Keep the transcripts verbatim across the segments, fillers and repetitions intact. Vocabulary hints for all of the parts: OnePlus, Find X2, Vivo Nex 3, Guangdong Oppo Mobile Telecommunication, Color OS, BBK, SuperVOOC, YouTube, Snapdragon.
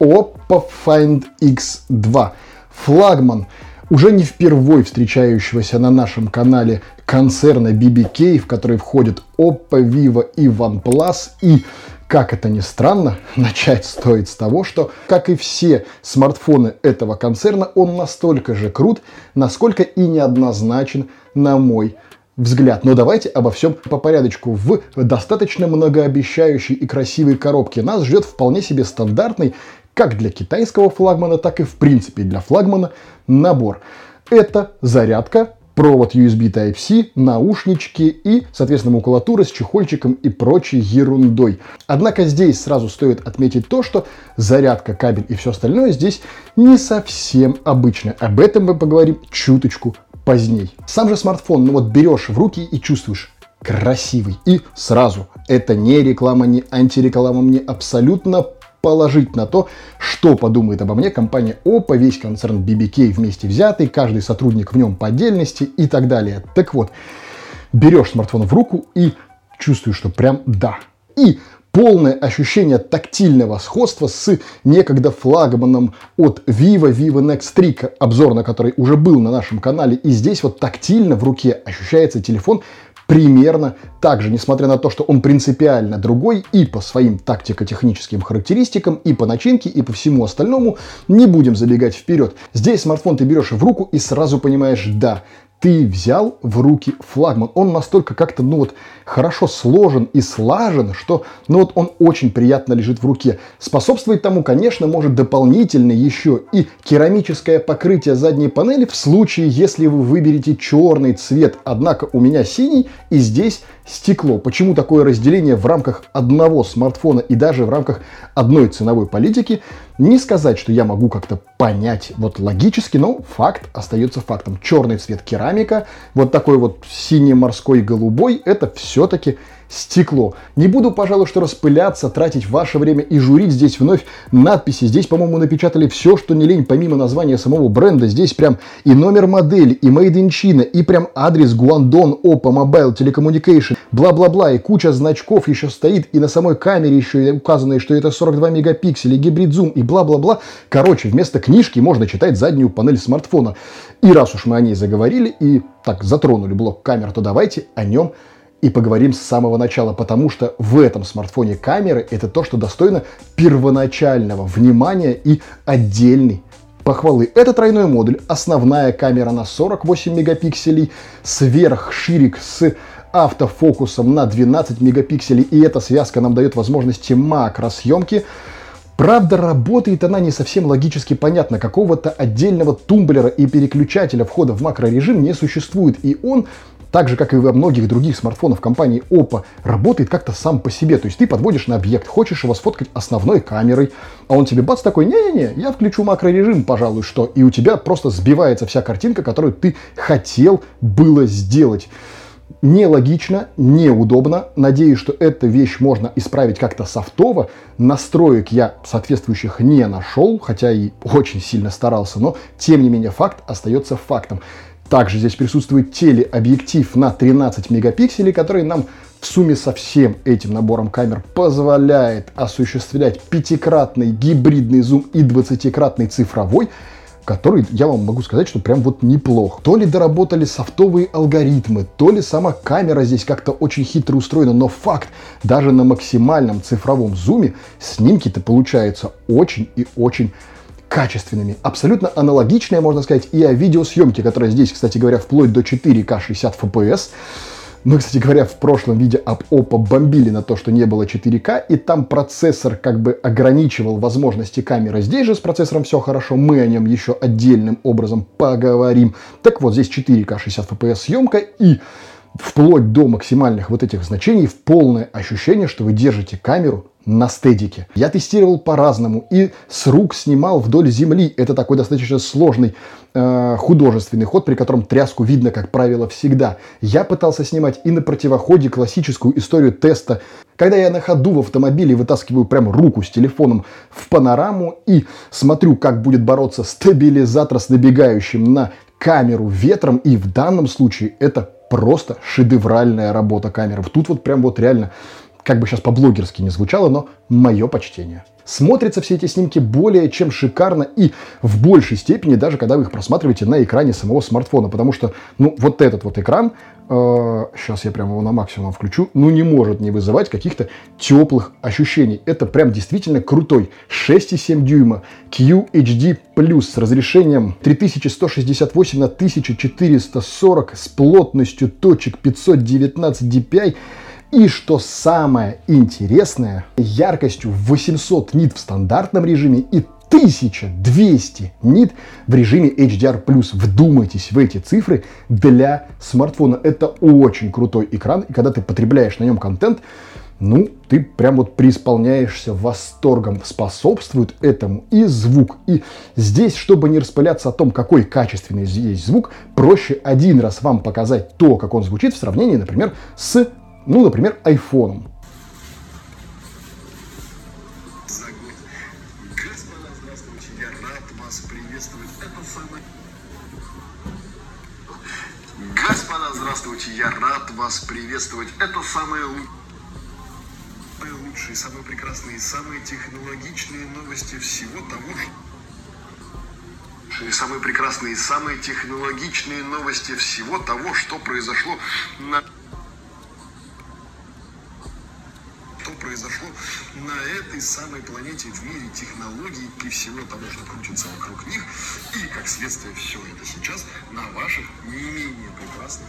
OPPO Find икс два. Флагман, уже не впервой встречающегося на нашем канале концерна би би кей, в который входят Oppo, Vivo и OnePlus. И, как это ни странно, начать стоит с того, что, как и все смартфоны этого концерна, он настолько же крут, насколько и неоднозначен, на мой взгляд. Но давайте обо всем по порядочку. В достаточно многообещающей и красивой коробке нас ждет вполне себе стандартный, как для китайского флагмана, так и в принципе для флагмана, набор. Это зарядка, провод ю эс би Type-C, наушнички и, соответственно, макулатура с чехольчиком и прочей ерундой. Однако здесь сразу стоит отметить то, что зарядка, кабель и все остальное здесь не совсем обычно. Об этом мы поговорим чуточку поздней. Сам же смартфон, ну вот берешь в руки и чувствуешь, красивый. И сразу, это не реклама, не антиреклама, мне абсолютно положить на то, что подумает обо мне компания Oppo, весь концерн би би кей вместе взятый, каждый сотрудник в нем по отдельности и так далее. Так вот, берешь смартфон в руку и чувствуешь, что прям да. И полное ощущение тактильного сходства с некогда флагманом от Vivo, Vivo Nex три, обзор на который уже был на нашем канале, и здесь вот тактильно в руке ощущается телефон примерно так же, несмотря на то, что он принципиально другой и по своим тактико-техническим характеристикам, и по начинке, и по всему остальному. Не будем забегать вперед. Здесь смартфон ты берешь в руку и сразу понимаешь, да, ты взял в руки флагман. Он настолько как-то, ну вот, хорошо сложен и слажен, что, ну вот, он очень приятно лежит в руке. Способствует тому, конечно, может дополнительно еще и керамическое покрытие задней панели в случае, если вы выберете черный цвет. Однако у меня синий, и здесь стекло. Почему такое разделение в рамках одного смартфона и даже в рамках одной ценовой политики? Не сказать, что я могу как-то понять вот логически, но факт остается фактом. Черный цвет — керамика, вот такой вот синий морской голубой — это все-таки стекло. Не буду, пожалуй, что распыляться, тратить ваше время и журить здесь вновь надписи. Здесь, по-моему, напечатали все, что не лень, помимо названия самого бренда. Здесь прям и номер модели, и Made in China, и прям адрес Guangdong Oppo Mobile Telecommunication, бла-бла-бла, и куча значков еще стоит, и на самой камере еще указано, что это сорок два мегапикселя, гибрид-зум, и бла-бла-бла. Короче, вместо книжки можно читать заднюю панель смартфона. И раз уж мы о ней заговорили и так затронули блок камер, то давайте о нем и поговорим с самого начала, потому что в этом смартфоне камеры — это то, что достойно первоначального внимания и отдельной похвалы. Это тройной модуль, основная камера на сорок восемь мегапикселей, сверхширик с автофокусом на двенадцать мегапикселей, и эта связка нам дает возможности макросъемки. Правда, работает она не совсем логически понятно. Какого-то отдельного тумблера и переключателя входа в макрорежим не существует, и он, так же, как и во многих других смартфонах компании Oppo, работает как-то сам по себе. То есть ты подводишь на объект, хочешь его сфоткать основной камерой, а он тебе бац такой: не-не-не, я включу макрорежим, пожалуй, что. И у тебя просто сбивается вся картинка, которую ты хотел было сделать. Нелогично, неудобно. Надеюсь, что эту вещь можно исправить как-то софтово. Настроек я соответствующих не нашел, хотя и очень сильно старался, но тем не менее факт остается фактом. Также здесь присутствует телеобъектив на тринадцать мегапикселей, который нам в сумме со всем этим набором камер позволяет осуществлять пятикратный гибридный зум и двадцатикратный цифровой, который, я вам могу сказать, что прям вот неплох. То ли доработали софтовые алгоритмы, то ли сама камера здесь как-то очень хитро устроена, но факт, даже на максимальном цифровом зуме снимки-то получаются очень и очень качественными. Абсолютно аналогичное, можно сказать, и о видеосъемке, которая здесь, кстати говоря, вплоть до четыре ка шестьдесят эф пи эс. Мы, кстати говоря, в прошлом видео об Oppo бомбили на то, что не было четыре ка, и там процессор как бы ограничивал возможности камеры. Здесь же с процессором все хорошо, мы о нем еще отдельным образом поговорим. Так вот, здесь четыре ка шестьдесят эф пи эс съемка, и вплоть до максимальных вот этих значений в полное ощущение, что вы держите камеру на стедике. Я тестировал по-разному и с рук снимал вдоль земли. Это такой достаточно сложный э, художественный ход, при котором тряску видно, как правило, всегда. Я пытался снимать и на противоходе классическую историю теста, когда я на ходу в автомобиле вытаскиваю прям руку с телефоном в панораму и смотрю, как будет бороться стабилизатор с набегающим на камеру ветром, и в данном случае это просто шедевральная работа камеры. Тут вот прям вот реально Как бы сейчас по-блогерски не звучало, но мое почтение. Смотрятся все эти снимки более чем шикарно и в большей степени даже когда вы их просматриваете на экране самого смартфона, потому что, ну, вот этот вот экран, э, сейчас я прям его на максимум включу, ну, не может не вызывать каких-то теплых ощущений. Это прям действительно крутой шесть и семь десятых дюйма кью эйч ди плюс с разрешением три тысячи сто шестьдесят восемь на тысячу четыреста сорок с плотностью точек пятьсот девятнадцать ди пи ай. И что самое интересное, яркостью восемьсот нит в стандартном режиме и тысяча двести нит в режиме эйч ди ар плюс. Вдумайтесь в эти цифры для смартфона. Это очень крутой экран, и когда ты потребляешь на нем контент, ну, ты прям вот преисполняешься восторгом. Способствует этому и звук. И здесь, чтобы не распыляться о том, какой качественный здесь звук, проще один раз вам показать то, как он звучит в сравнении, например, с... Ну, например, айфоном. Господа, здравствуйте, я рад вас приветствовать. Это самое... Господа, здравствуйте, я рад вас приветствовать. Это самые лучшие, самые прекрасные, самые технологичные новости всего того, что... Самые прекрасные, самые технологичные новости всего того, что произошло на... произошло на этой самой планете в мире технологий и всего того, что крутится вокруг них, и, как следствие, все это сейчас на ваших не менее прекрасных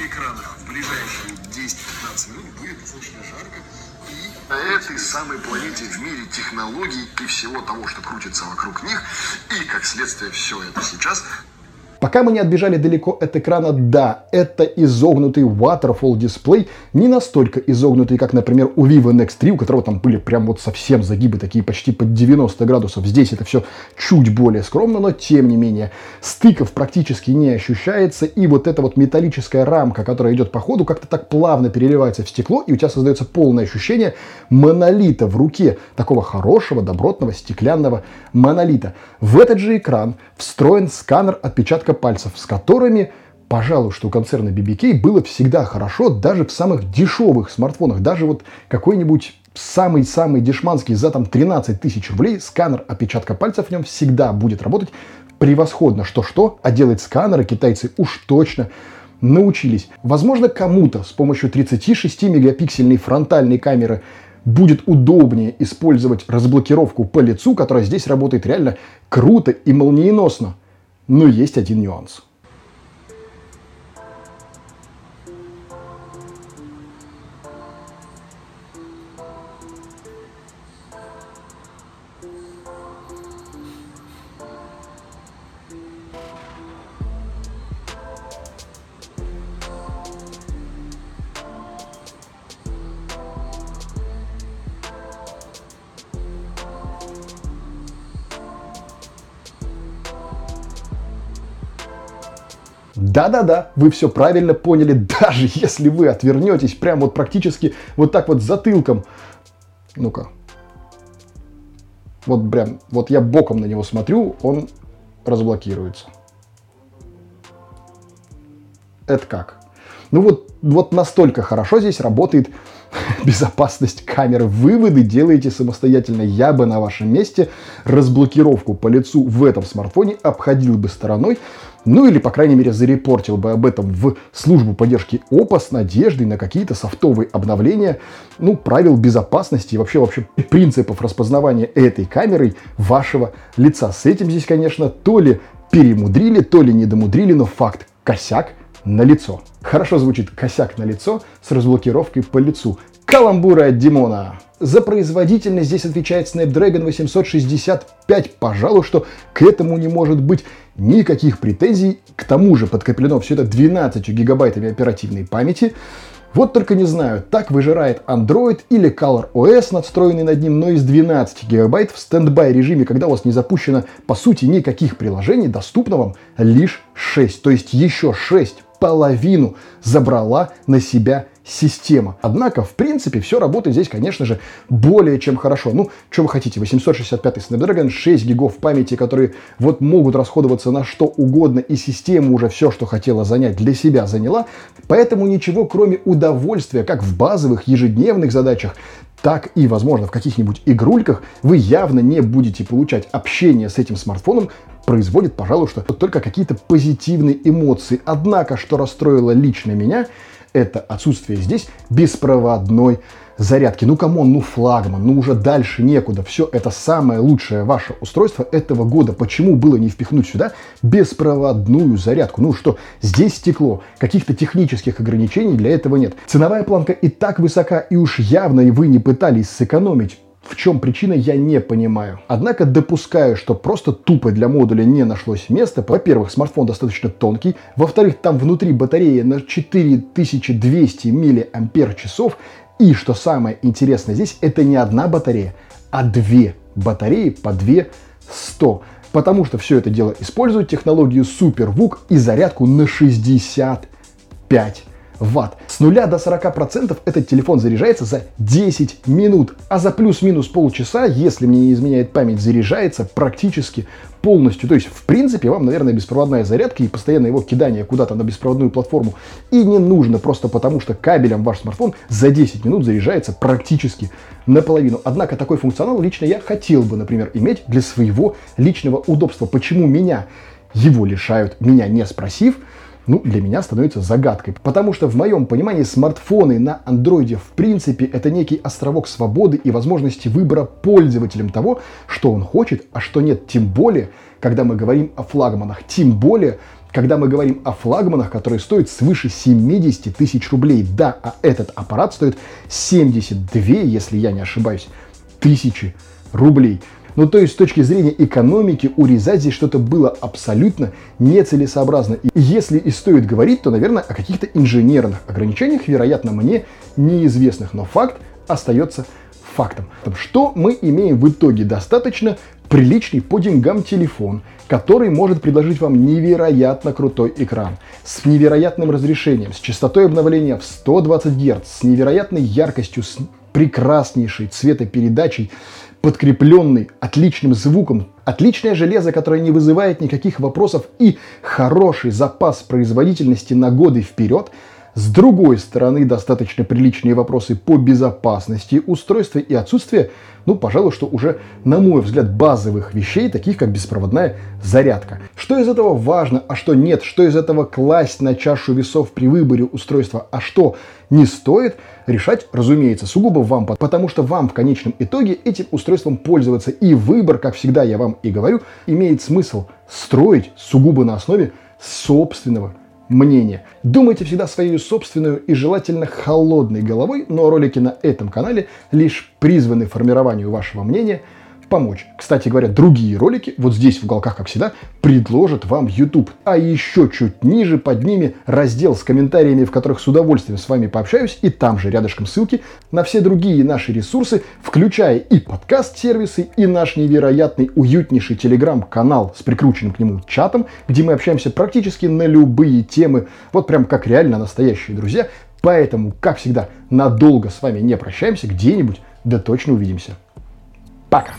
экранах. В ближайшие десять-пятнадцать минут будет достаточно жарко, и на этой самой планете в мире технологий и всего того, что крутится вокруг них, и, как следствие, все это сейчас... Пока мы не отбежали далеко от экрана, да, это изогнутый waterfall дисплей, не настолько изогнутый, как, например, у Vivo Nex три, у которого там были прям вот совсем загибы такие почти под девяносто градусов. Здесь это все чуть более скромно, но тем не менее стыков практически не ощущается, и вот эта вот металлическая рамка, которая идет по ходу, как-то так плавно переливается в стекло, и у тебя создается полное ощущение монолита в руке, такого хорошего, добротного, стеклянного монолита. В этот же экран встроен сканер отпечатков пальцев, с которыми, пожалуй, что у концерна би би кей было всегда хорошо даже в самых дешевых смартфонах. Даже вот какой-нибудь самый-самый дешманский за там тринадцать тысяч рублей сканер отпечатка пальцев в нем всегда будет работать превосходно. Что-что, а делать сканеры китайцы уж точно научились. Возможно, кому-то с помощью тридцати шести мегапиксельной фронтальной камеры будет удобнее использовать разблокировку по лицу, которая здесь работает реально круто и молниеносно. Но есть один нюанс. Да-да-да, вы все правильно поняли, даже если вы отвернетесь прям вот практически вот так вот затылком. Ну-ка. Вот прям, вот я боком на него смотрю, он разблокируется. Это как? Ну вот, вот настолько хорошо здесь работает безопасность камеры. Выводы делаете самостоятельно. Я бы на вашем месте разблокировку по лицу в этом смартфоне обходил бы стороной. Ну или, по крайней мере, зарепортил бы об этом в службу поддержки Oppo с надеждой на какие-то софтовые обновления, ну, правил безопасности и вообще, вообще принципов распознавания этой камерой вашего лица. С этим здесь, конечно, то ли перемудрили, то ли недомудрили, но факт – косяк на лицо. Хорошо звучит косяк на лицо с разблокировкой по лицу. Каламбуры от Димона. За производительность здесь отвечает Снэпдрэгон восемьсот шестьдесят пять. Пожалуй, что к этому не может быть никаких претензий. К тому же подкреплено все это двенадцатью гигабайтами оперативной памяти. Вот только не знаю, так выжирает Android или Color о эс, надстроенный над ним, но из двенадцати гигабайт в стендбай режиме, когда у вас не запущено, по сути, никаких приложений, доступно вам лишь шесть. То есть еще шесть половину забрала на себя система. Однако, в принципе, все работает здесь, конечно же, более чем хорошо. Ну, что вы хотите, восемьсот шестьдесят пятый Snapdragon, шесть гигов памяти, которые вот могут расходоваться на что угодно, и система уже все, что хотела занять, для себя заняла. Поэтому ничего, кроме удовольствия, как в базовых ежедневных задачах, так и, возможно, в каких-нибудь игрульках, вы явно не будете получать. Общение с этим смартфоном производит, пожалуй, что только какие-то позитивные эмоции. Однако, что расстроило лично меня, это отсутствие здесь беспроводной зарядки. Ну, камон, ну, флагман, ну, уже дальше некуда. Все это самое лучшее ваше устройство этого года. Почему было не впихнуть сюда беспроводную зарядку? Ну, что, здесь стекло. Каких-то технических ограничений для этого нет. Ценовая планка и так высока, и уж явно вы не пытались сэкономить. В чем причина, я не понимаю. Однако допускаю, что просто тупо для модуля не нашлось места. Во-первых, смартфон достаточно тонкий. Во-вторых, там внутри батарея на четыре тысячи двести миллиампер-часов. И что самое интересное здесь, это не одна батарея, а две батареи по две сто. Потому что все это дело использует технологию SuperVOOC и зарядку на шестьдесят пять ватт. С нуля до сорока процентов этот телефон заряжается за десять минут, а за плюс-минус полчаса, если мне не изменяет память, заряжается практически полностью. То есть, в принципе, вам, наверное, беспроводная зарядка и постоянное его кидание куда-то на беспроводную платформу и не нужно, просто потому что кабелем ваш смартфон за десять минут заряжается практически наполовину. Однако такой функционал лично я хотел бы, например, иметь для своего личного удобства. Почему меня его лишают, меня не спросив, ну, для меня становится загадкой. Потому что, в моем понимании, смартфоны на андроиде, в принципе, это некий островок свободы и возможности выбора пользователям того, что он хочет, а что нет. Тем более, когда мы говорим о флагманах. Тем более, когда мы говорим о флагманах, которые стоят свыше семидесяти тысяч рублей. Да, а этот аппарат стоит семьдесят две, если я не ошибаюсь, тысячи рублей. Ну, то есть, с точки зрения экономики, урезать здесь что-то было абсолютно нецелесообразно. И если и стоит говорить, то, наверное, о каких-то инженерных ограничениях, вероятно, мне неизвестных. Но факт остается фактом. Что мы имеем в итоге? Достаточно приличный по деньгам телефон, который может предложить вам невероятно крутой экран с невероятным разрешением, с частотой обновления в сто двадцать герц, с невероятной яркостью, с прекраснейшей цветопередачей, подкрепленный отличным звуком, отличное железо, которое не вызывает никаких вопросов, и хороший запас производительности на годы вперед. С другой стороны, достаточно приличные вопросы по безопасности устройства и отсутствие, ну, пожалуй, что уже, на мой взгляд, базовых вещей, таких как беспроводная зарядка. Что из этого важно, а что нет? Что из этого класть на чашу весов при выборе устройства, а что не стоит? Решать, разумеется, сугубо вам, потому что вам в конечном итоге этим устройством пользоваться. И выбор, как всегда я вам и говорю, имеет смысл строить сугубо на основе собственного мнения. Думайте всегда свою собственную и желательно холодной головой, но ролики на этом канале лишь призваны формированию вашего мнения помочь. Кстати говоря, другие ролики вот здесь в уголках, как всегда, предложит вам YouTube. А еще чуть ниже под ними раздел с комментариями, в которых с удовольствием с вами пообщаюсь, и там же рядышком ссылки на все другие наши ресурсы, включая и подкаст-сервисы, и наш невероятный, уютнейший телеграм-канал с прикрученным к нему чатом, где мы общаемся практически на любые темы, вот прям как реально настоящие друзья. Поэтому, как всегда, надолго с вами не прощаемся, где-нибудь да точно увидимся. Пока!